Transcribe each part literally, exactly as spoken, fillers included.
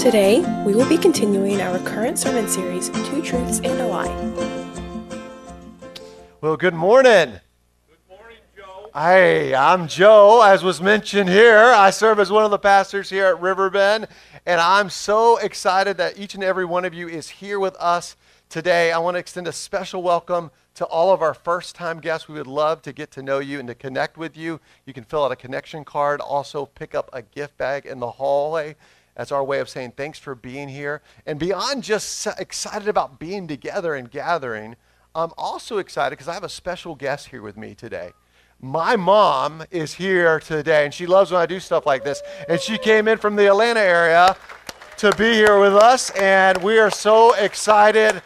Today, we will be continuing our current sermon series, Two Truths and a Lie. Well, good morning. Good morning, Joe. Hey, I'm Joe, as was mentioned here. I serve as one of the pastors here at Riverbend, and I'm so excited that each and every one of you is here with us today. I want to extend a special welcome to all of our first-time guests. We would love to get to know you and to connect with you. You can fill out a connection card, also pick up a gift bag in the hallway. That's our way of saying thanks for being here. And beyond just excited about being together and gathering, I'm also excited because I have a special guest here with me today. My mom is here today, and she loves when I do stuff like this. And she came in from the Atlanta area to be here with us, and we are so excited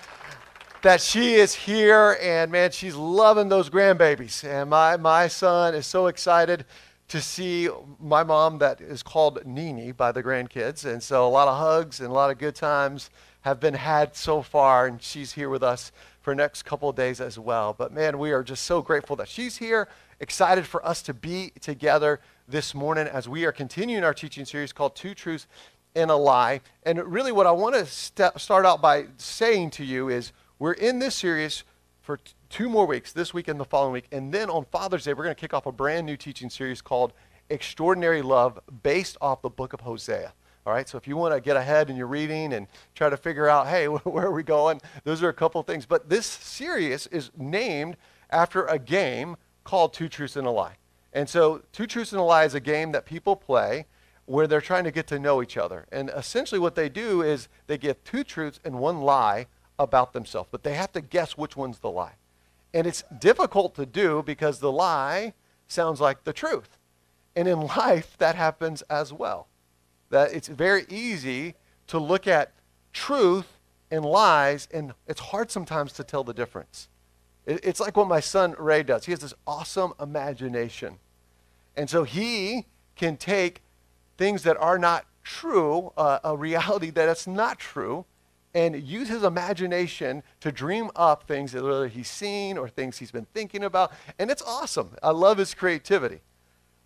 that she is here. And, man, she's loving those grandbabies. And my, my son is so excited to see my mom that is called Nini by the grandkids. And so a lot of hugs and a lot of good times have been had so far, and she's here with us for the next couple of days as well. But, man, we are just so grateful that she's here, excited for us to be together this morning as we are continuing our teaching series called Two Truths and a Lie. And really what I want to st- start out by saying to you is we're in this series for t- two more weeks, this week and the following week. And then on Father's Day, we're going to kick off a brand new teaching series called Extraordinary Love, based off the book of Hosea. All right, so if you want to get ahead in your reading and try to figure out, hey, where are we going? Those are a couple of things. But this series is named after a game called Two Truths and a Lie. And so Two Truths and a Lie is a game that people play where they're trying to get to know each other. And essentially what they do is they give two truths and one lie about themselves, but they have to guess which one's the lie. And it's difficult to do because the lie sounds like the truth. And in life, that happens as well. That it's very easy to look at truth and lies, and it's hard sometimes to tell the difference. It's like what my son Ray does. He has this awesome imagination. And so he can take things that are not true, uh, a reality that it's not true, and use his imagination to dream up things that whether he's seen or things he's been thinking about. And it's awesome. I love his creativity.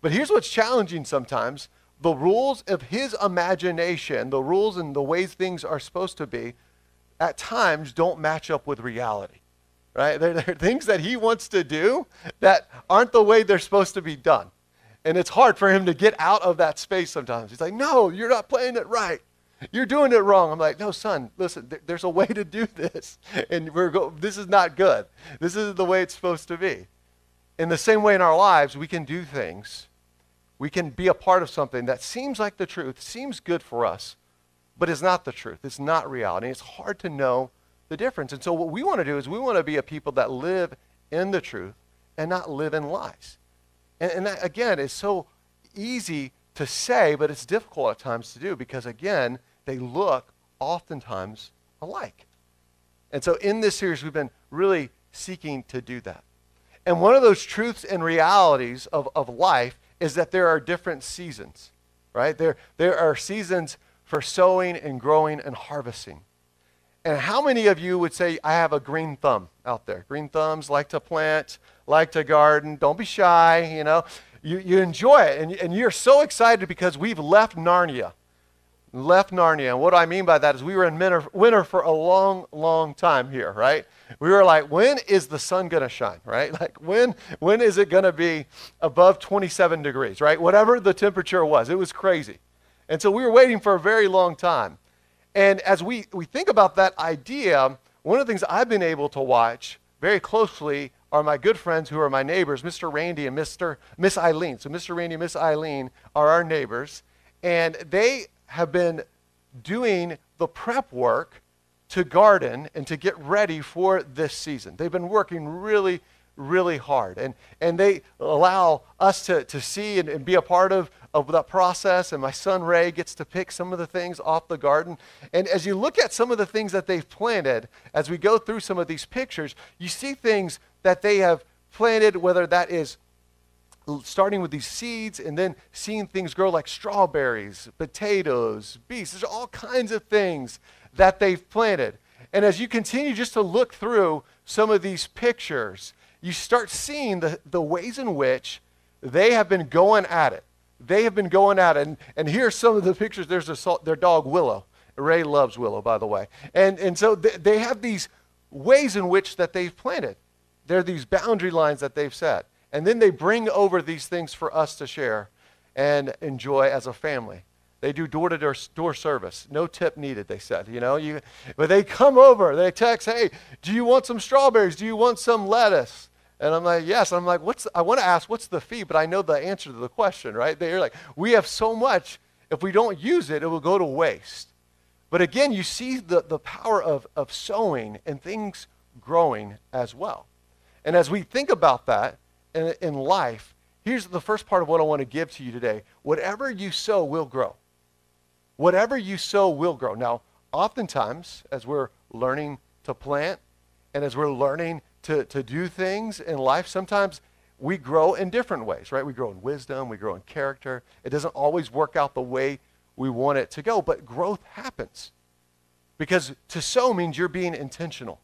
But here's what's challenging sometimes. The rules of his imagination, the rules and the ways things are supposed to be, at times don't match up with reality, right? There, there are things that he wants to do that aren't the way they're supposed to be done. And it's hard for him to get out of that space sometimes. He's like, no, you're not playing it right. You're doing it wrong. I'm like, no, son, listen, th- there's a way to do this. And we're go- this is not good. This isn't the way it's supposed to be. In the same way in our lives, we can do things. We can be a part of something that seems like the truth, seems good for us, but is not the truth. It's not reality. It's hard to know the difference. And so what we want to do is we want to be a people that live in the truth and not live in lies. And, and that, again, is so easy to say, but it's difficult at times to do because, again, they look oftentimes alike. And so in this series, we've been really seeking to do that. And one of those truths and realities of, of life is that there are different seasons, right? There, there are seasons for sowing and growing and harvesting. And how many of you would say, I have a green thumb out there? Green thumbs like to plant, like to garden. Don't be shy, you know. You, you enjoy it, and, and you're so excited because we've left Narnia. Left Narnia. And what I mean by that is we were in winter, winter for a long, long time here, right? We were like, when is the sun going to shine, right? Like, when when is it going to be above twenty-seven degrees, right? Whatever the temperature was, it was crazy. And so we were waiting for a very long time. And as we, we think about that idea, one of the things I've been able to watch very closely are my good friends who are my neighbors, Mister Randy and Mister Miss Eileen. So Mister Randy and Miss Eileen are our neighbors, and they have been doing the prep work to garden and to get ready for this season. They've been working really, really hard. And and they allow us to, to see and, and be a part of, of that process. And my son Ray gets to pick some of the things off the garden. And as you look at some of the things that they've planted, as we go through some of these pictures, you see things that they have planted, whether that is starting with these seeds and then seeing things grow like strawberries, potatoes, beets. There's all kinds of things that they've planted. And as you continue just to look through some of these pictures, you start seeing the, the ways in which they have been going at it. They have been going at it. And, and here are some of the pictures. There's their, their dog, Willow. Ray loves Willow, by the way. And, and so th- they have these ways in which that they've planted. There are these boundary lines that they've set. And then they bring over these things for us to share and enjoy as a family. They do door-to-door door service. No tip needed, they said. You know, you, but they come over. They text, hey, do you want some strawberries? Do you want some lettuce? And I'm like, yes. And I'm like, what's? I want to ask, what's the fee? But I know the answer to the question, right? They're like, we have so much. If we don't use it, it will go to waste. But again, you see the, the power of, of sowing and things growing as well. And as we think about that in, in life, here's the first part of what I want to give to you today. Whatever you sow will grow. Whatever you sow will grow. Now, oftentimes, as we're learning to plant and as we're learning to, to do things in life, sometimes we grow in different ways, right? We grow in wisdom. We grow in character. It doesn't always work out the way we want it to go, but growth happens. Because to sow means you're being intentional.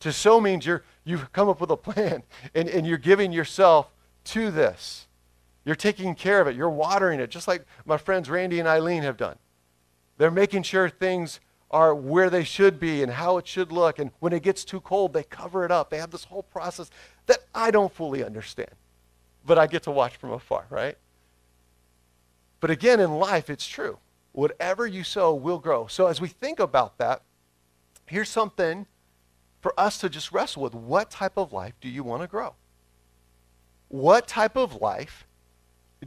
To sow means you're, you've come up with a plan and, and you're giving yourself to this. You're taking care of it. You're watering it, just like my friends Randy and Eileen have done. They're making sure things are where they should be and how it should look. And when it gets too cold, they cover it up. They have this whole process that I don't fully understand, but I get to watch from afar, right? But again, in life, it's true. Whatever you sow will grow. So as we think about that, here's something for us to just wrestle with. What type of life do you want to grow? What type of life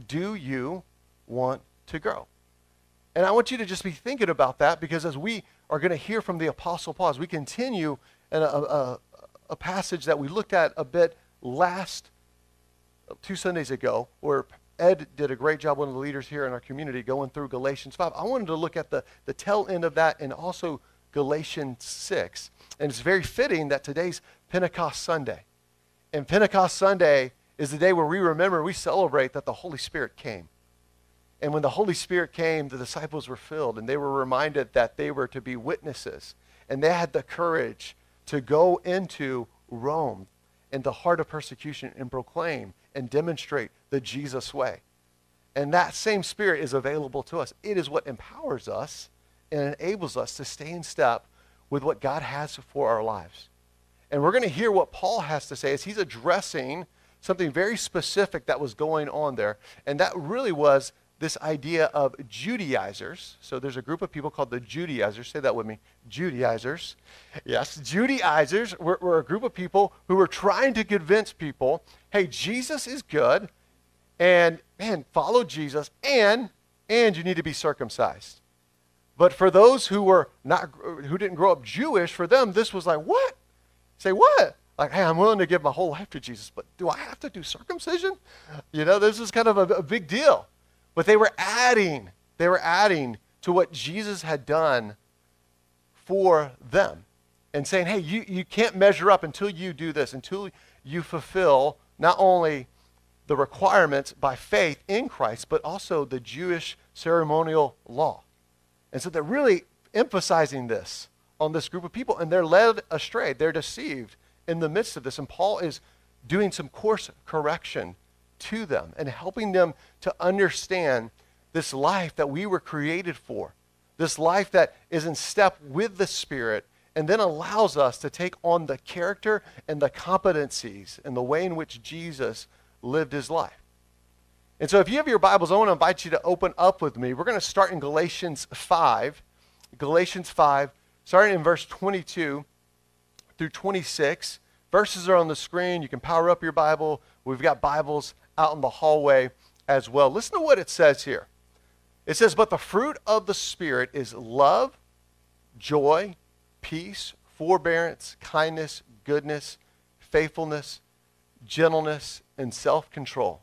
do you want to grow? And I want you to just be thinking about that, because as we are going to hear from the Apostle Paul, as we continue in a, a, a passage that we looked at a bit last two Sundays ago, where Ed did a great job, one of the leaders here in our community, going through Galatians five. I wanted to look at the, the tail end of that and also Galatians six. And it's very fitting that today's Pentecost Sunday. And Pentecost Sunday is the day where we remember, we celebrate that the Holy Spirit came. And when the Holy Spirit came, the disciples were filled, and they were reminded that they were to be witnesses. And they had the courage to go into Rome in the heart of persecution and proclaim and demonstrate the Jesus way. And that same Spirit is available to us. It is what empowers us and enables us to stay in step with what God has for our lives. And we're going to hear what Paul has to say as he's addressing something very specific that was going on there. And that really was this idea of Judaizers. So there's a group of people called the Judaizers. Say that with me. Judaizers. Yes, Judaizers were, were a group of people who were trying to convince people, hey, Jesus is good, and, man, follow Jesus, and, and you need to be circumcised. But for those who were not, who didn't grow up Jewish, for them, this was like, what? Say, what? Like, hey, I'm willing to give my whole life to Jesus, but do I have to do circumcision? You know, this is kind of a, a big deal. But they were adding, they were adding to what Jesus had done for them and saying, hey, you, you can't measure up until you do this, until you fulfill not only the requirements by faith in Christ, but also the Jewish ceremonial law. And so they're really emphasizing this on this group of people, and they're led astray. They're deceived in the midst of this. And Paul is doing some course correction to them and helping them to understand this life that we were created for, this life that is in step with the Spirit and then allows us to take on the character and the competencies and the way in which Jesus lived his life. And so if you have your Bibles, I want to invite you to open up with me. We're going to start in Galatians five, Galatians five, starting in verse twenty-two through twenty-six. Verses are on the screen. You can power up your Bible. We've got Bibles out in the hallway as well. Listen to what it says here. It says, but the fruit of the Spirit is love, joy, peace, forbearance, kindness, goodness, faithfulness, gentleness, and self-control.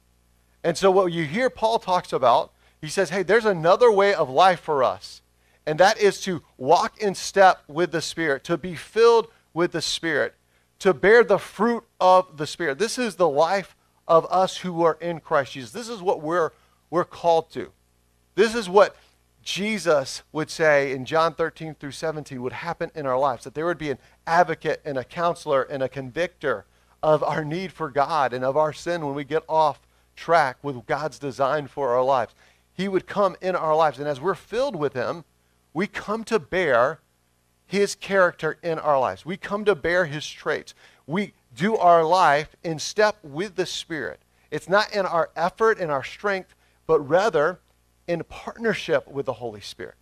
And so what you hear Paul talks about, he says, hey, there's another way of life for us. And that is to walk in step with the Spirit, to be filled with the Spirit, to bear the fruit of the Spirit. This is the life of us who are in Christ Jesus. This is what we're, we're called to. This is what Jesus would say in John thirteen through seventeen would happen in our lives, that there would be an advocate and a counselor and a convictor of our need for God and of our sin when we get off track with God's design for our lives. He would come in our lives, and as we're filled with him, we come to bear his character in our lives. We come to bear his traits. We do our life in step with the Spirit. It's not in our effort and our strength, but rather in partnership with the Holy Spirit,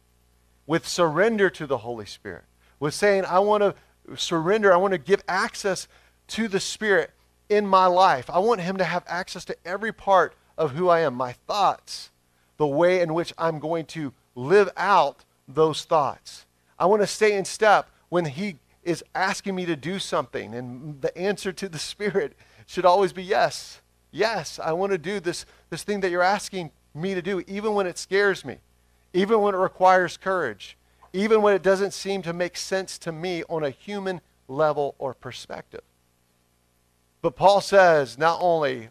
with surrender to the Holy Spirit, with saying, I want to surrender, I want to give access to the Spirit in my life. I want him to have access to every part of who I am, my thoughts, the way in which I'm going to live out those thoughts. I want to stay in step when he is asking me to do something, and the answer to the Spirit should always be yes. Yes, I want to do this, this thing that you're asking me to do, even when it scares me, even when it requires courage, even when it doesn't seem to make sense to me on a human level or perspective. But Paul says not only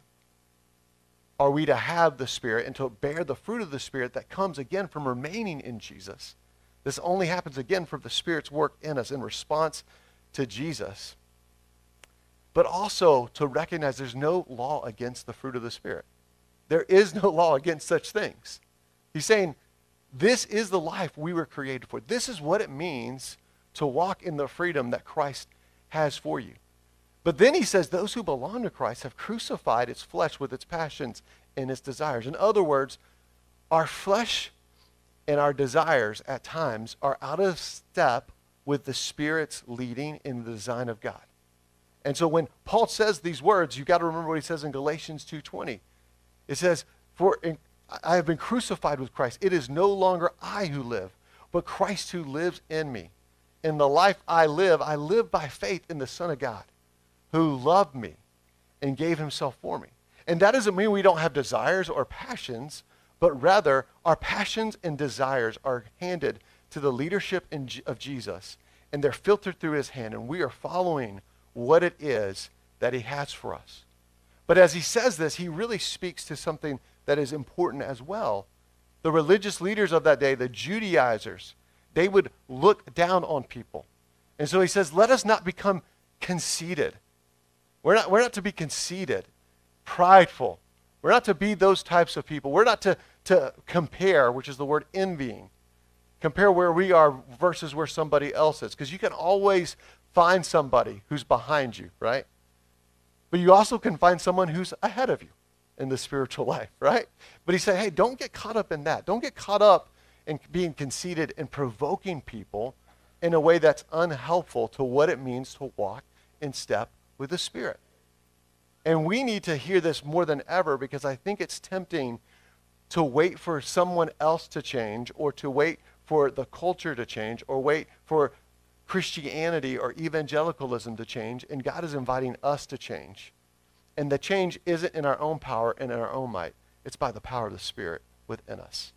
are we to have the Spirit and to bear the fruit of the Spirit that comes again from remaining in Jesus. This only happens again from the Spirit's work in us in response to Jesus. But also to recognize there's no law against the fruit of the Spirit. There is no law against such things. He's saying this is the life we were created for. This is what it means to walk in the freedom that Christ has for you. But then he says those who belong to Christ have crucified its flesh with its passions and its desires. In other words, our flesh and our desires at times are out of step with the Spirit's leading in the design of God. And so when Paul says these words, you've got to remember what he says in Galatians two twenty. It says, "For I have been crucified with Christ. It is no longer I who live, but Christ who lives in me. In the life I live, I live by faith in the Son of God, who loved me and gave himself for me." And that doesn't mean we don't have desires or passions, but rather our passions and desires are handed to the leadership in, of Jesus, and they're filtered through his hand, and we are following what it is that he has for us. But as he says this, he really speaks to something that is important as well. The religious leaders of that day, the Judaizers, they would look down on people. And so he says, let us not become conceited. We're not, we're not to be conceited, prideful. We're not to be those types of people. We're not to, to compare, which is the word envying. Compare where we are versus where somebody else is. Because you can always find somebody who's behind you, right? But you also can find someone who's ahead of you in the spiritual life, right? But he said, hey, don't get caught up in that. Don't get caught up in being conceited and provoking people in a way that's unhelpful to what it means to walk in step with the Spirit. And we need to hear this more than ever, because I think it's tempting to wait for someone else to change, or to wait for the culture to change, or wait for Christianity or evangelicalism to change. And God is inviting us to change. And the change isn't in our own power and in our own might. It's by the power of the Spirit within us.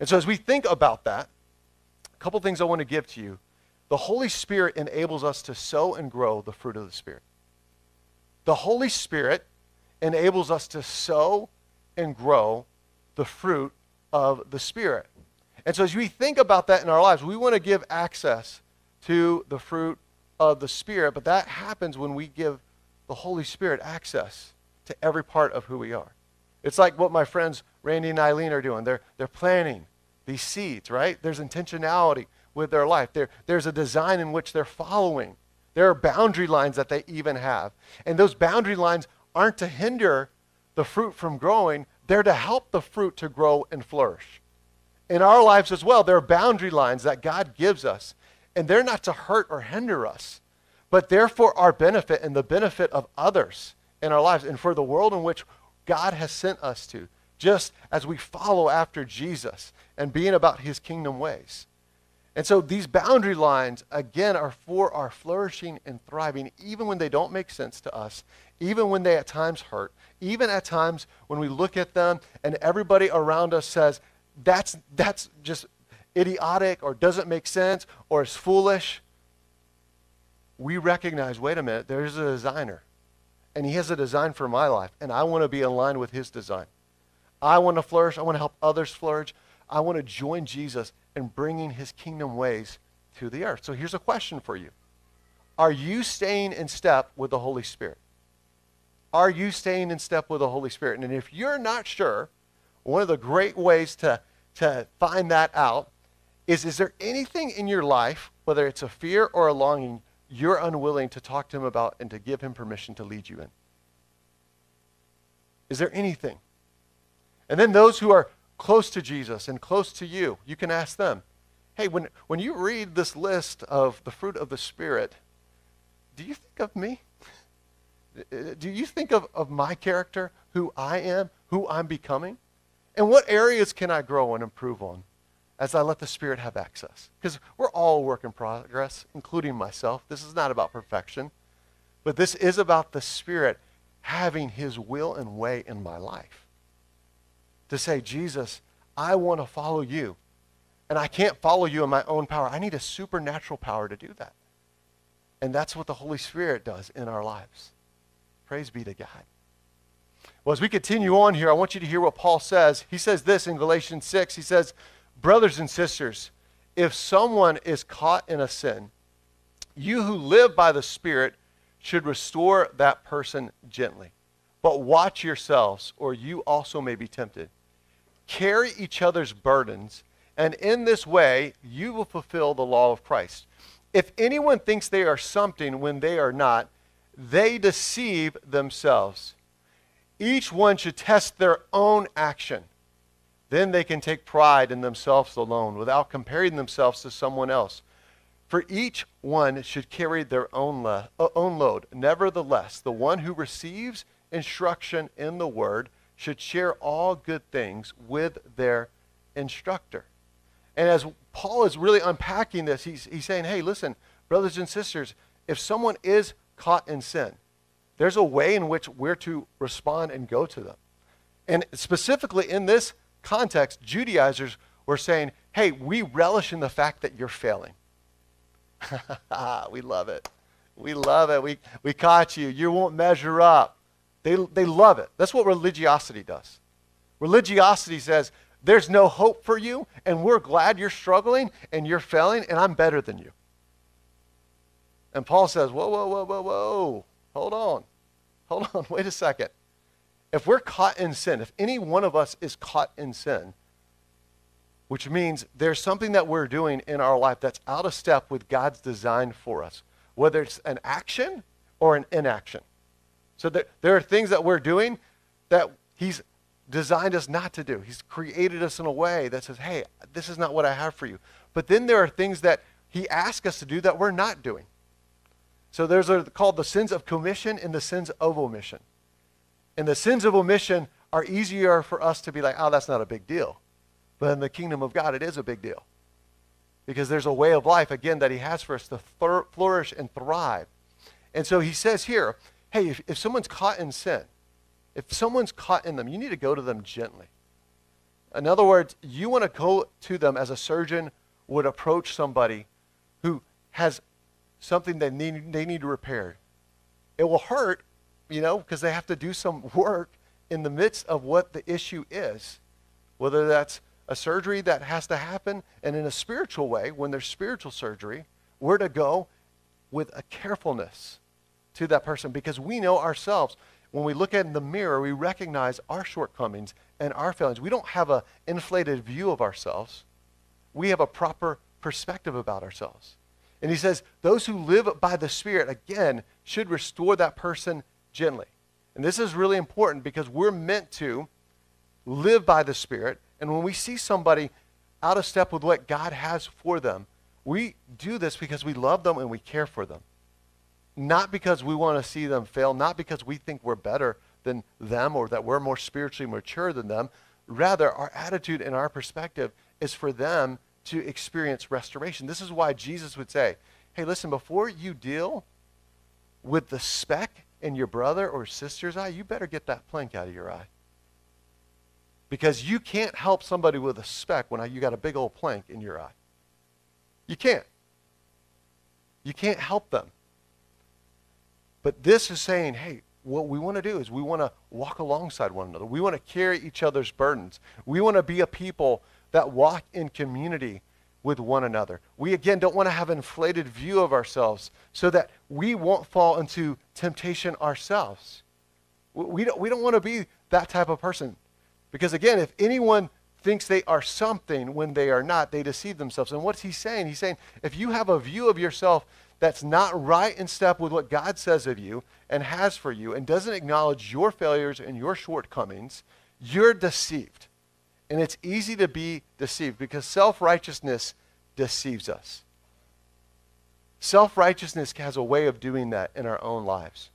And so as we think about that, a couple things I want to give to you. The Holy Spirit enables us to sow and grow the fruit of the Spirit. The Holy Spirit enables us to sow and grow the fruit of the Spirit. And so as we think about that in our lives, we want to give access to the fruit of the Spirit, but that happens when we give the Holy Spirit access to every part of who we are. It's like what my friends Randy and Eileen are doing. They're, they're planting these seeds, right? There's intentionality with their life. There, there's a design in which they're following. There are boundary lines that they even have. And those boundary lines aren't to hinder the fruit from growing. They're to help the fruit to grow and flourish. In our lives as well, there are boundary lines that God gives us. And they're not to hurt or hinder us, but they're for our benefit and the benefit of others in our lives and for the world in which God has sent us to, just as we follow after Jesus and being about his kingdom ways. And so these boundary lines, again, are for our flourishing and thriving, even when they don't make sense to us, even when they at times hurt, even at times when we look at them and everybody around us says, that's, that's just idiotic or doesn't make sense or is foolish, we recognize, wait a minute, there's a designer. And he has a design for my life. And I want to be in line with his design. I want to flourish. I want to help others flourish. I want to join Jesus in bringing his kingdom ways to the earth. So here's a question for you. Are you staying in step with the Holy Spirit? Are you staying in step with the Holy Spirit? And if you're not sure, one of the great ways to, to find that out is, is there anything in your life, whether it's a fear or a longing, you're unwilling to talk to him about and to give him permission to lead you in? Is there anything? And then those who are close to Jesus and close to you, you can ask them, hey, when, when you read this list of the fruit of the Spirit, do you think of me? Do you think of, of my character, who I am, who I'm becoming? And what areas can I grow and improve on as I let the Spirit have access? Because we're all a work in progress, including myself. This is not about perfection, but this is about the Spirit having his will and way in my life. To say, Jesus, I want to follow you, and I can't follow you in my own power. I need a supernatural power to do that. And that's what the Holy Spirit does in our lives. Praise be to God. Well, as we continue on here, I want you to hear what Paul says. He says this in Galatians six. He says, brothers and sisters, if someone is caught in a sin, you who live by the Spirit should restore that person gently. But watch yourselves, or you also may be tempted. Carry each other's burdens, and in this way you will fulfill the law of Christ. If anyone thinks they are something when they are not, they deceive themselves. Each one should test their own action. Then they can take pride in themselves alone without comparing themselves to someone else. For each one should carry their own, lo- uh, own load. Nevertheless, the one who receives instruction in the word should share all good things with their instructor. And as Paul is really unpacking this, he's, he's saying, hey, listen, brothers and sisters, if someone is caught in sin, there's a way in which we're to respond and go to them. And specifically in this context, Judaizers were saying, hey, we relish in the fact that you're failing. We love it. We love it. We, we caught you. You won't measure up. They, they love it. That's what religiosity does. Religiosity says, there's no hope for you, and we're glad you're struggling, and you're failing, and I'm better than you. And Paul says, whoa, whoa, whoa, whoa, whoa. Hold on. Hold on. Wait a second. If we're caught in sin, if any one of us is caught in sin, which means there's something that we're doing in our life that's out of step with God's design for us, whether it's an action or an inaction. So there, there are things that we're doing that he's designed us not to do. He's created us in a way that says, hey, this is not what I have for you. But then there are things that he asks us to do that we're not doing. So there's a, called the sins of commission and the sins of omission. And the sins of omission are easier for us to be like, oh, that's not a big deal. But in the kingdom of God, it is a big deal. Because there's a way of life, again, that he has for us to thur- flourish and thrive. And so he says here, hey, if, if someone's caught in sin, if someone's caught in them, you need to go to them gently. In other words, you want to go to them as a surgeon would approach somebody who has something they need, they need to repair. It will hurt, you know, because they have to do some work in the midst of what the issue is, whether that's a surgery that has to happen, and in a spiritual way, when there's spiritual surgery, we're to go with a carefulness to that person because we know ourselves. When we look at in the mirror, we recognize our shortcomings and our failings. We don't have an inflated view of ourselves. We have a proper perspective about ourselves. And he says, those who live by the Spirit, again, should restore that person gently. And this is really important because we're meant to live by the Spirit. And when we see somebody out of step with what God has for them, we do this because we love them and we care for them. Not because we want to see them fail, not because we think we're better than them or that we're more spiritually mature than them. Rather, our attitude and our perspective is for them to experience restoration. This is why Jesus would say, hey, listen, before you deal with the speck in your brother or sister's eye, you better get that plank out of your eye. Because you can't help somebody with a speck when you got a big old plank in your eye. You can't. You can't help them. But this is saying, hey, what we want to do is we want to walk alongside one another. We want to carry each other's burdens. We want to be a people that walk in community with one another. We, again, don't want to have an inflated view of ourselves so that we won't fall into temptation ourselves. We don't, we don't want to be that type of person. Because, again, if anyone thinks they are something when they are not, they deceive themselves. And what's he saying? He's saying if you have a view of yourself that's not right in step with what God says of you and has for you and doesn't acknowledge your failures and your shortcomings, you're deceived. And it's easy to be deceived because self-righteousness deceives us. Self-righteousness has a way of doing that in our own lives.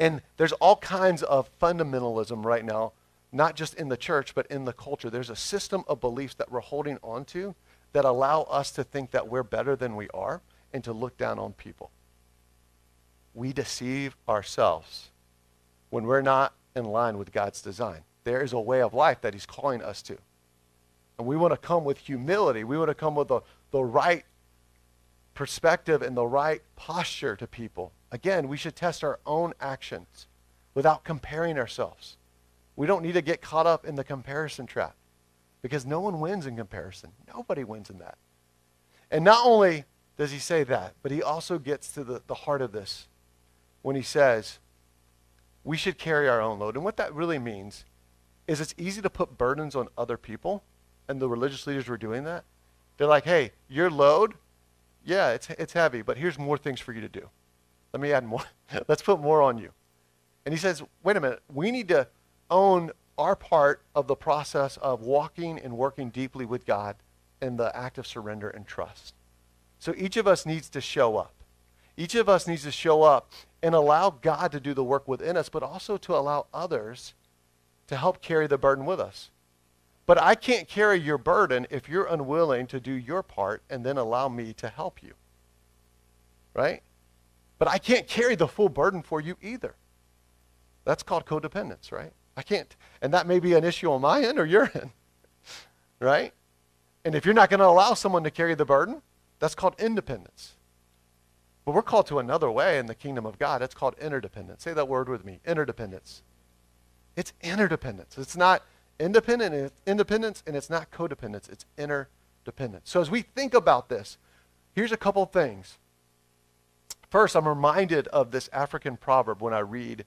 And there's all kinds of fundamentalism right now, not just in the church, but in the culture. There's a system of beliefs that we're holding on to that allow us to think that we're better than we are and to look down on people. We deceive ourselves when we're not in line with God's design. There is a way of life that he's calling us to. And we want to come with humility. We want to come with the, the right perspective and the right posture to people. Again, we should test our own actions without comparing ourselves. We don't need to get caught up in the comparison trap because no one wins in comparison. Nobody wins in that. And not only does he say that, but he also gets to the, the heart of this when he says we should carry our own load. And what that really means is it's easy to put burdens on other people, and the religious leaders were doing that. They're like, hey, your load, yeah, it's, it's heavy, but here's more things for you to do. Let me add more. Let's put more on you. And he says, wait a minute, we need to own our part of the process of walking and working deeply with God in the act of surrender and trust. So each of us needs to show up. Each of us needs to show up and allow God to do the work within us, but also to allow others to help carry the burden with us. But I can't carry your burden if you're unwilling to do your part and then allow me to help you, right? But I can't carry the full burden for you either. That's called codependence, right? I can't, and that may be an issue on my end or your end, right? And if you're not going to allow someone to carry the burden, that's called independence. But we're called to another way in the kingdom of God. It's called interdependence. Say that word with me, interdependence. It's interdependence. It's not independent, it's independence, and it's not codependence. It's interdependence. So as we think about this, here's a couple things. First, I'm reminded of this African proverb when I read,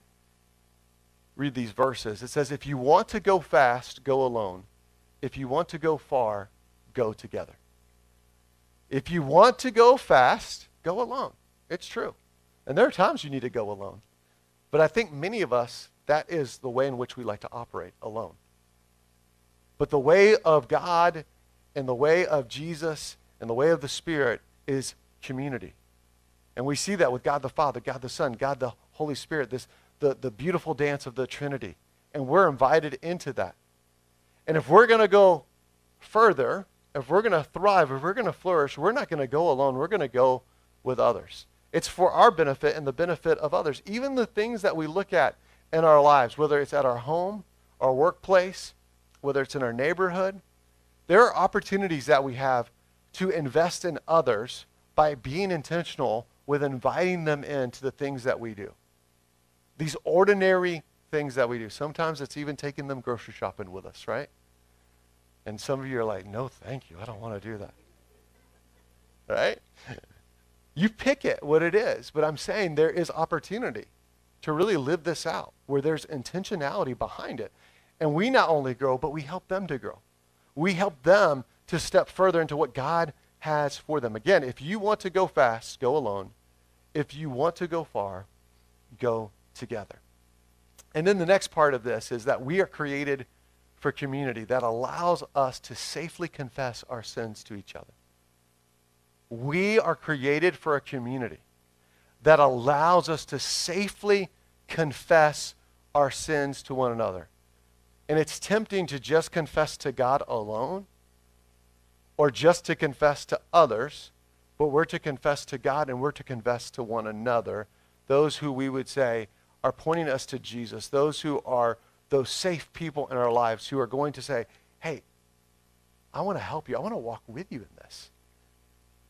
read these verses. It says, if you want to go fast, go alone. If you want to go far, go together. If you want to go fast, go alone. It's true. And there are times you need to go alone. But I think many of us, that is the way in which we like to operate, alone. But the way of God and the way of Jesus and the way of the Spirit is community. And we see that with God the Father, God the Son, God the Holy Spirit, this the, the beautiful dance of the Trinity. And we're invited into that. And if we're going to go further, if we're going to thrive, if we're going to flourish, we're not going to go alone. We're going to go with others. It's for our benefit and the benefit of others. Even the things that we look at in our lives, whether it's at our home, our workplace, whether it's in our neighborhood, there are opportunities that we have to invest in others by being intentional with inviting them into the things that we do. These ordinary things that we do. Sometimes it's even taking them grocery shopping with us, right? And some of you are like, no, thank you. I don't want to do that. Right? You pick it what it is, but I'm saying there is opportunity to really live this out, where there's intentionality behind it. And we not only grow, but we help them to grow. We help them to step further into what God has for them. Again, if you want to go fast, go alone. If you want to go far, go together. And then the next part of this is that we are created for community that allows us to safely confess our sins to each other. We are created for a community that allows us to safely confess our sins to one another. And it's tempting to just confess to God alone or just to confess to others, but we're to confess to God and we're to confess to one another, those who we would say are pointing us to Jesus, those who are those safe people in our lives who are going to say, hey, I want to help you. I want to walk with you in this.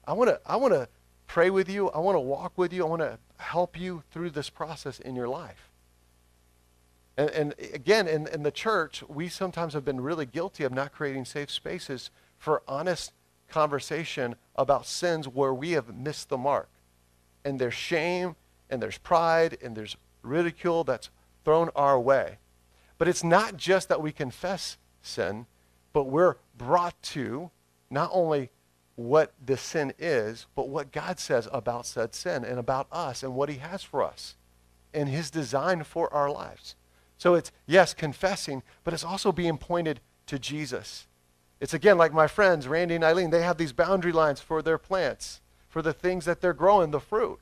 I want to, I want to pray with you. I want to walk with you. I want to help you through this process in your life. And, and again, in, in the church, we sometimes have been really guilty of not creating safe spaces for honest conversation about sins where we have missed the mark. And there's shame, and there's pride, and there's ridicule that's thrown our way. But it's not just that we confess sin, but we're brought to not only what the sin is, but what God says about said sin and about us and what he has for us and his design for our lives. So it's, yes, confessing, but it's also being pointed to Jesus. It's, again, like my friends, Randy and Eileen, they have these boundary lines for their plants, for the things that they're growing, the fruit.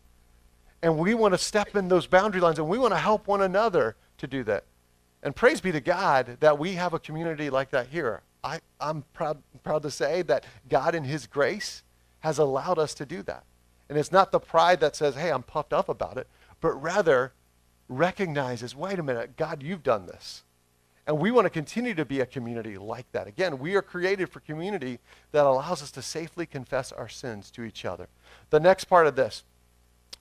And we want to step in those boundary lines, and we want to help one another to do that. And praise be to God that we have a community like that here. I, I'm proud, proud to say that God in his grace has allowed us to do that. And it's not the pride that says, hey, I'm puffed up about it, but rather recognizes, wait a minute, God, you've done this. And we want to continue to be a community like that. Again, we are created for community that allows us to safely confess our sins to each other. The next part of this,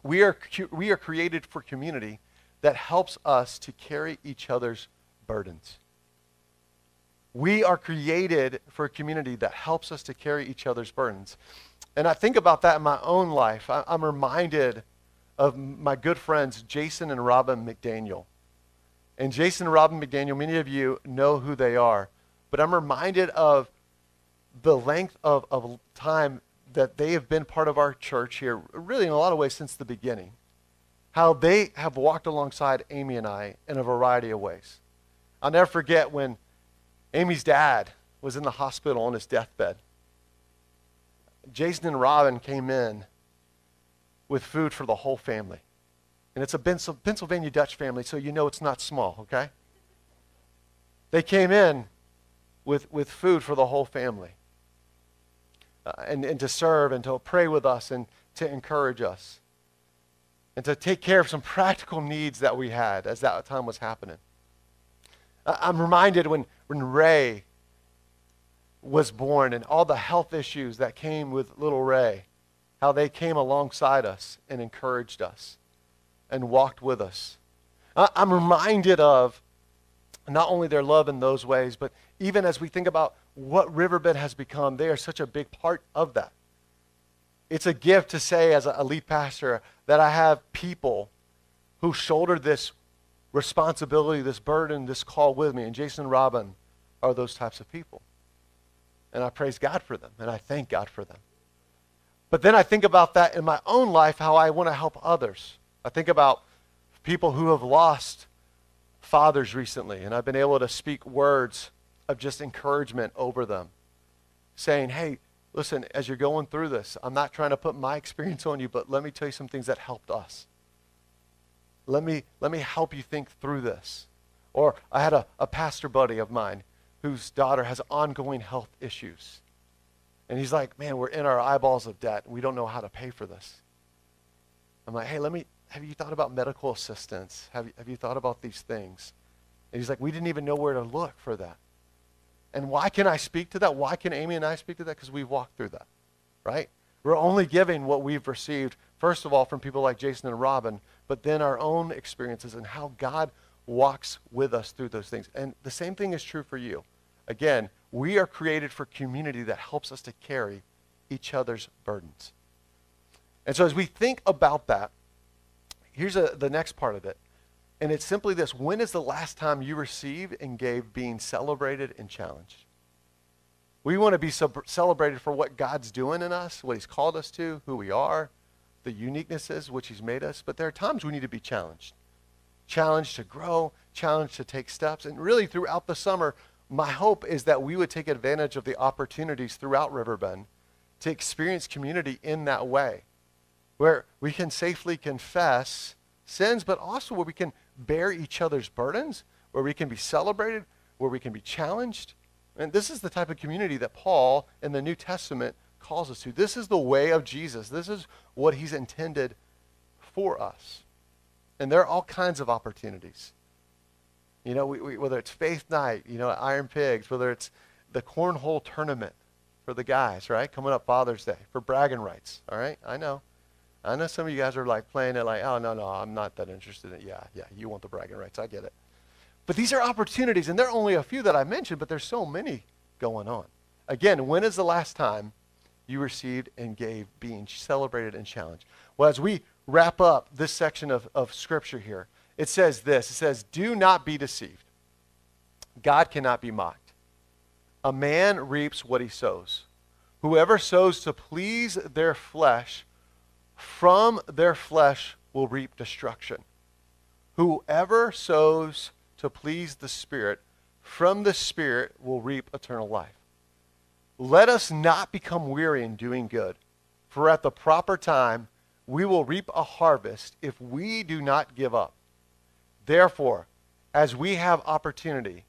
we are, we are created for community that helps us to carry each other's burdens. We are created for a community that helps us to carry each other's burdens. And I think about that in my own life. I, I'm reminded of my good friends, Jason and Robin McDaniel. And Jason and Robin McDaniel, many of you know who they are. But I'm reminded of the length of, of time that they have been part of our church here, really in a lot of ways since the beginning. How they have walked alongside Amy and I in a variety of ways. I'll never forget when Amy's dad was in the hospital on his deathbed. Jason and Robin came in with food for the whole family. And it's a Pennsylvania Dutch family, so you know it's not small, okay? They came in with, with food for the whole family. Uh, and, and to serve and to pray with us and to encourage us. And to take care of some practical needs that we had as that time was happening. Uh, I'm reminded when... When Ray was born and all the health issues that came with little Ray, how they came alongside us and encouraged us and walked with us. I'm reminded of not only their love in those ways, but even as we think about what Riverbend has become, they are such a big part of that. It's a gift to say as a lead pastor that I have people who shoulder this responsibility, this burden, this call with me. And Jason and Robin are those types of people. And I praise God for them, and I thank God for them. But then I think about that in my own life, how I want to help others. I think about people who have lost fathers recently, and I've been able to speak words of just encouragement over them, saying, hey, listen, as you're going through this, I'm not trying to put my experience on you, but let me tell you some things that helped us. Let me, let me help you think through this. Or I had a, a pastor buddy of mine whose daughter has ongoing health issues. And he's like, man, we're in our eyeballs of debt. We don't know how to pay for this. I'm like, hey, let me, have you thought about medical assistance? Have you, have you thought about these things? And he's like, we didn't even know where to look for that. And why can I speak to that? Why can Amy and I speak to that? Because we've walked through that, right? We're only giving what we've received, first of all, from people like Jason and Robin, but then our own experiences and how God walks with us through those things. And the same thing is true for you. Again, we are created for community that helps us to carry each other's burdens. And so as we think about that, here's a, the next part of it. And it's simply this: when is the last time you received and gave being celebrated and challenged? We want to be celebrated for what God's doing in us, what he's called us to, who we are, the uniquenesses which he's made us, but there are times we need to be challenged. Challenged to grow, challenged to take steps, and really throughout the summer, my hope is that we would take advantage of the opportunities throughout Riverbend to experience community in that way, where we can safely confess sins, but also where we can bear each other's burdens, where we can be celebrated, where we can be challenged. And this is the type of community that Paul in the New Testament calls us to. This is the way of Jesus. This is what he's intended for us. And there are all kinds of opportunities. You know, we, we, whether it's Faith Night, you know, Iron Pigs, whether it's the cornhole tournament for the guys, right? Coming up Father's Day for bragging rights, all right? I know. I know some of you guys are like playing it like, oh, no, no, I'm not that interested in it. Yeah, yeah, you want the bragging rights. I get it. But these are opportunities, and there are only a few that I mentioned, but there's so many going on. Again, when is the last time you received and gave, being celebrated and challenged? Well, as we wrap up this section of, of Scripture here, it says this. It says, do not be deceived. God cannot be mocked. A man reaps what he sows. Whoever sows to please their flesh, from their flesh will reap destruction. Whoever sows to please the Spirit, from the Spirit will reap eternal life. Let us not become weary in doing good, for at the proper time we will reap a harvest if we do not give up. Therefore, as we have opportunity,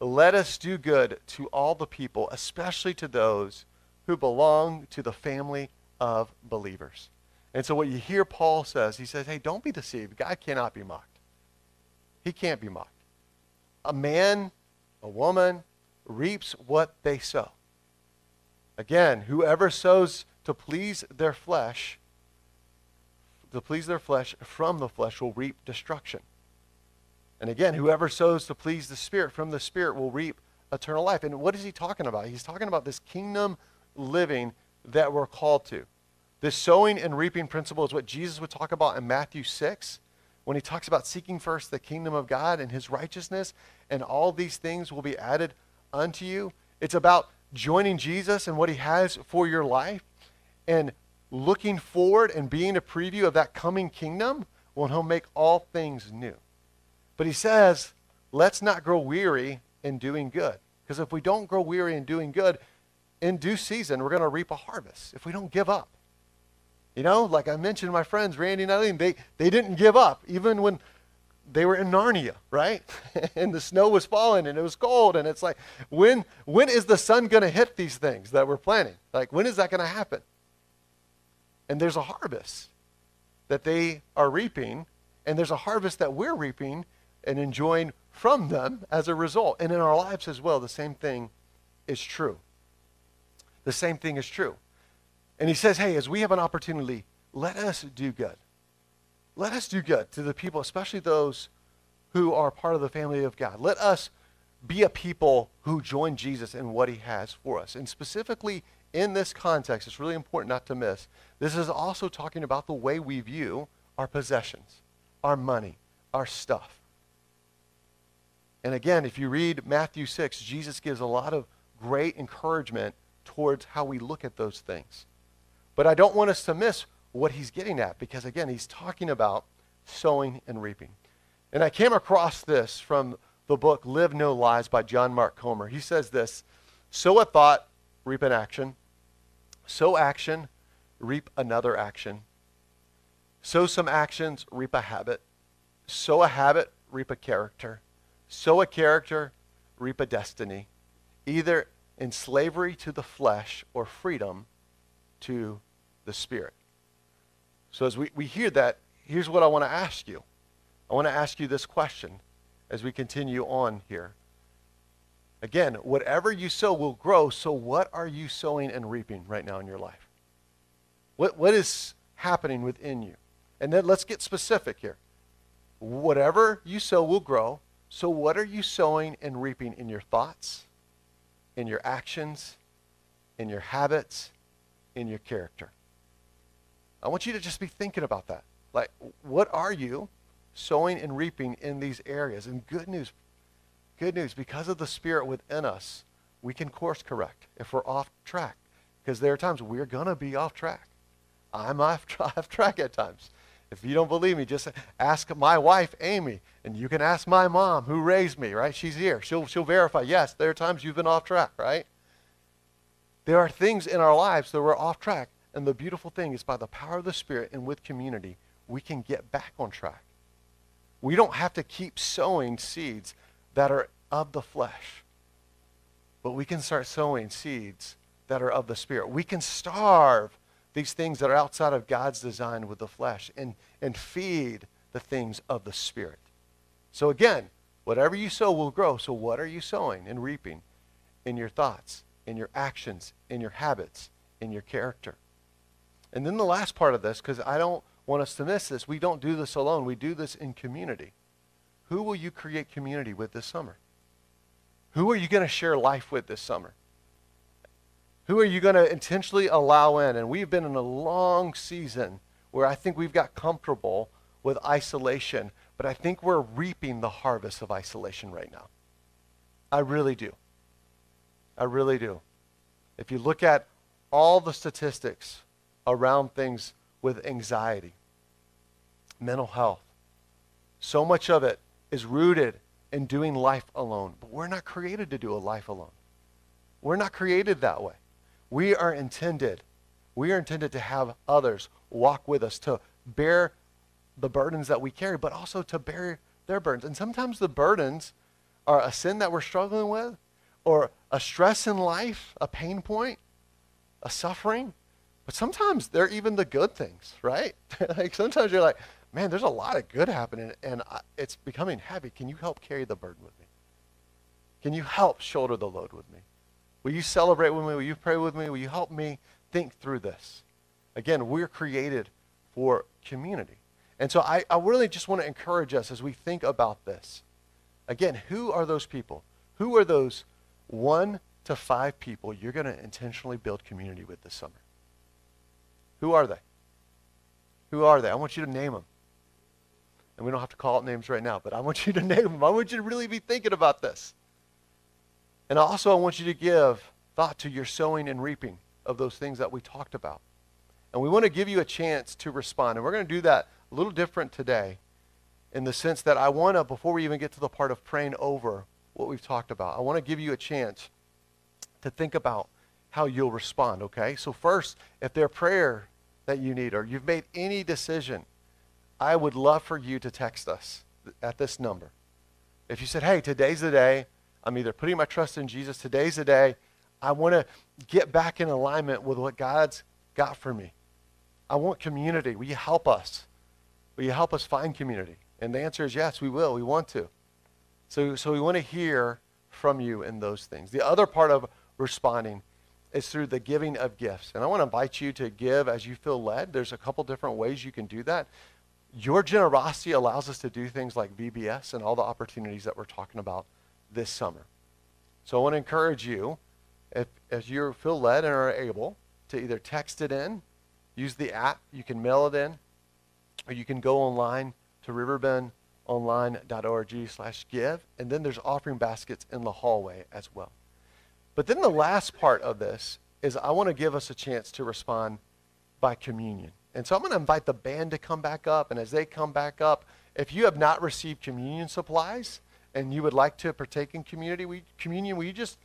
let us do good to all the people, especially to those who belong to the family of believers. And so what you hear Paul says, he says, hey, don't be deceived. God cannot be mocked. He can't be mocked. A man, a woman reaps what they sow. Again, whoever sows to please their flesh, to please their flesh from the flesh will reap destruction. And again, whoever sows to please the Spirit from the Spirit will reap eternal life. And what is he talking about? He's talking about this kingdom living that we're called to. This sowing and reaping principle is what Jesus would talk about in Matthew six. When he talks about seeking first the kingdom of God and his righteousness, and all these things will be added unto you. It's about joining Jesus and what he has for your life and looking forward and being a preview of that coming kingdom when he'll make all things new. But he says, let's not grow weary in doing good. Because if we don't grow weary in doing good, in due season, we're going to reap a harvest if we don't give up. You know, like I mentioned, my friends, Randy and Eileen, they, they didn't give up, even when they were in Narnia, right? And the snow was falling, and it was cold, and it's like, when when is the sun going to hit these things that we're planning? Like, when is that going to happen? And there's a harvest that they are reaping, and there's a harvest that we're reaping and enjoying from them as a result. And in our lives as well, the same thing is true. The same thing is true. And he says, hey, as we have an opportunity, let us do good. Let us do good to the people, especially those who are part of the family of God. Let us be a people who join Jesus in what he has for us. And specifically in this context, it's really important not to miss, this is also talking about the way we view our possessions, our money, our stuff. And again, if you read Matthew six, Jesus gives a lot of great encouragement towards how we look at those things. But I don't want us to miss what he's getting at, because again, he's talking about sowing and reaping. And I came across this from the book Live No Lies by John Mark Comer. He says this, sow a thought, reap an action. Sow action, reap another action. Sow some actions, reap a habit. Sow a habit, reap a character. Sow a character, reap a destiny, either in slavery to the flesh or freedom to the Spirit. So as we, we hear that, here's what I want to ask you. I want to ask you this question as we continue on here. Again, whatever you sow will grow, so what are you sowing and reaping right now in your life? What, what is happening within you? And then let's get specific here. Whatever you sow will grow, so what are you sowing and reaping in your thoughts, in your actions, in your habits, in your character? I want you to just be thinking about that. Like, what are you sowing and reaping in these areas? And good news, good news, because of the Spirit within us, we can course correct if we're off track. Because there are times we're going to be off track. I'm off, tra- off track at times. If you don't believe me, just ask my wife, Amy, and you can ask my mom who raised me, right? She's here. She'll, she'll verify, yes, there are times you've been off track, right? There are things in our lives that we're off track, and the beautiful thing is by the power of the Spirit and with community, we can get back on track. We don't have to keep sowing seeds that are of the flesh, but we can start sowing seeds that are of the Spirit. We can starve these things that are outside of God's design with the flesh and, and feed the things of the Spirit. So again, Whatever you sow will grow. So what are you sowing and reaping? In your thoughts, in your actions, in your habits, in your character. And then the last part of this, because I don't want us to miss this, we don't do this alone. We do this in community. Who will you create community with this summer? Who are you going to share life with this summer? Who are you going to intentionally allow in? And we've been in a long season where I think we've got comfortable with isolation, but I think we're reaping the harvest of isolation right now. I really do. I really do. If you look at all the statistics around things with anxiety, mental health, so much of it is rooted in doing life alone. But we're not created to do a life alone. We're not created that way. We are intended, we are intended to have others walk with us, to bear the burdens that we carry, but also to bear their burdens. And sometimes the burdens are a sin that we're struggling with, or a stress in life, a pain point, a suffering. But sometimes they're even the good things, right? Like sometimes you're like, man, there's a lot of good happening, and I, it's becoming heavy. Can you help carry the burden with me? Can you help shoulder the load with me? Will you celebrate with me? Will you pray with me? Will you help me think through this? Again, we're created for community. And so I, I really just want to encourage us as we think about this. Again, who are those people? Who are those one to five people you're going to intentionally build community with this summer? Who are they? Who are they? I want you to name them. And we don't have to call out names right now, but I want you to name them. I want you to really be thinking about this. And also, I want you to give thought to your sowing and reaping of those things that we talked about. And we want to give you a chance to respond. And we're going to do that a little different today, in the sense that I want to, before we even get to the part of praying over what we've talked about, I want to give you a chance to think about how you'll respond, okay? So first, if there's prayer that you need, or you've made any decision, I would love for you to text us at this number. If you said, hey, today's the day, I'm either putting my trust in Jesus, today's the day, I want to get back in alignment with what God's got for me. I want community. Will you help us? Will you help us find community? And the answer is yes, we will. We want to. So, so we want to hear from you in those things. The other part of responding is through the giving of gifts. And I want to invite you to give as you feel led. There's a couple different ways you can do that. Your generosity allows us to do things like V B S and all the opportunities that we're talking about this summer. So I want to encourage you, if, if you feel led and are able, to either text it in, use the app, you can mail it in, or you can go online to riverbend online dot org slash give, and then there's offering baskets in the hallway as well. But then the last part of this is I want to give us a chance to respond by communion. And so I'm going to invite the band to come back up, and as they come back up, if you have not received communion supplies, and you would like to partake in community, we, communion, will you just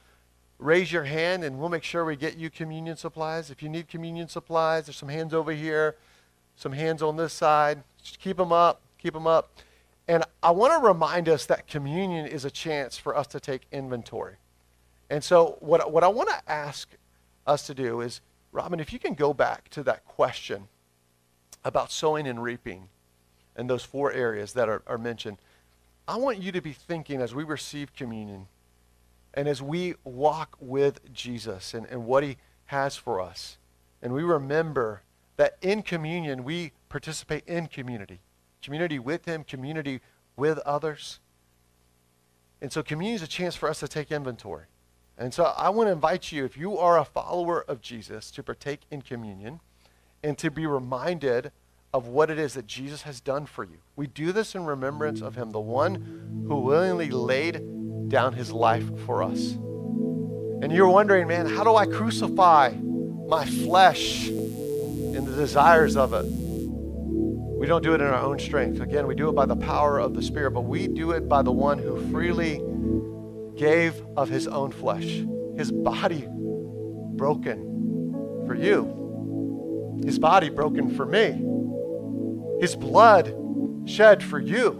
raise your hand and we'll make sure we get you communion supplies. If you need communion supplies, there's some hands over here, some hands on this side. Just keep them up, keep them up. And I want to remind us that communion is a chance for us to take inventory. And so what, what I want to ask us to do is, Robin, if you can go back to that question about sowing and reaping and those four areas that are, are mentioned, I want you to be thinking as we receive communion and as we walk with Jesus and, and what he has for us, and we remember that in communion we participate in community, community with him, community with others. And so communion is a chance for us to take inventory. And so I want to invite you, if you are a follower of Jesus, to partake in communion and to be reminded of what it is that Jesus has done for you. We do this in remembrance of him, the one who willingly laid down his life for us. And you're wondering, man, how do I crucify my flesh and the desires of it? We don't do it in our own strength. Again, we do it by the power of the Spirit, but we do it by the one who freely gave of his own flesh, his body broken for you, his body broken for me. His blood shed for you.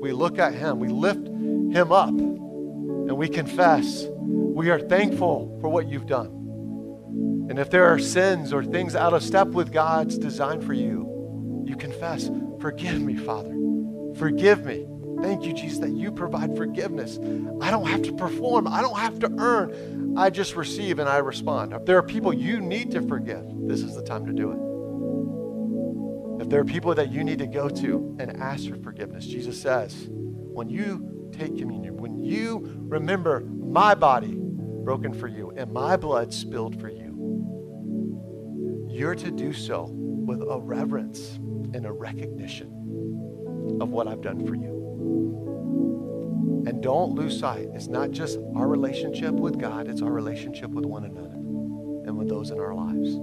We look at him, we lift him up, and we confess we are thankful for what you've done. And if there are sins or things out of step with God's design for you, you confess, forgive me, Father. Forgive me. Thank you, Jesus, that you provide forgiveness. I don't have to perform. I don't have to earn. I just receive and I respond. If there are people you need to forgive, this is the time to do it. If there are people that you need to go to and ask for forgiveness, Jesus says, when you take communion, when you remember my body broken for you and my blood spilled for you, you're to do so with a reverence and a recognition of what I've done for you. And don't lose sight. It's not just our relationship with God, it's our relationship with one another and with those in our lives.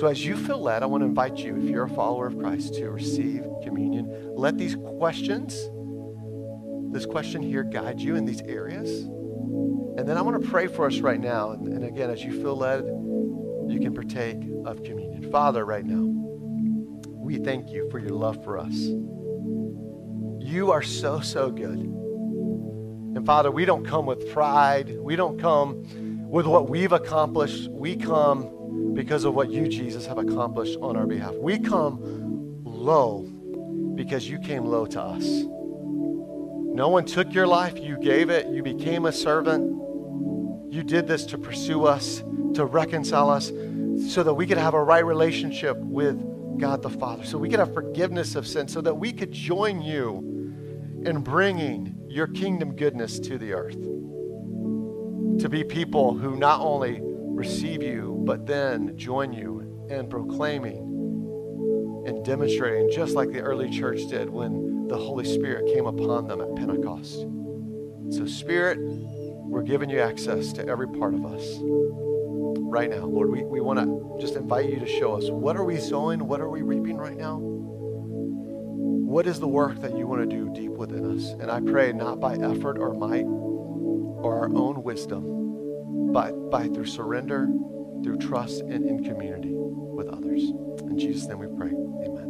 So as you feel led, I want to invite you, if you're a follower of Christ, to receive communion. Let these questions, this question here, guide you in these areas. And then I want to pray for us right now. And, and again, as you feel led, you can partake of communion. Father, right now, we thank you for your love for us. You are so, so good. And Father, we don't come with pride. We don't come with what we've accomplished. We come because of what you, Jesus, have accomplished on our behalf. We come low because you came low to us. No one took your life. You gave it. You became a servant. You did this to pursue us, to reconcile us, so that we could have a right relationship with God the Father, so we could have forgiveness of sin, so that we could join you in bringing your kingdom goodness to the earth, to be people who not only receive you, but then join you in proclaiming and demonstrating, just like the early church did when the Holy Spirit came upon them at Pentecost. So Spirit, we're giving you access to every part of us. Right now, Lord, we, we want to just invite you to show us, what are we sowing? What are we reaping right now? What is the work that you want to do deep within us? And I pray not by effort or might or our own wisdom, but by through surrender, through trust, and in community with others. In Jesus' name we pray. Amen.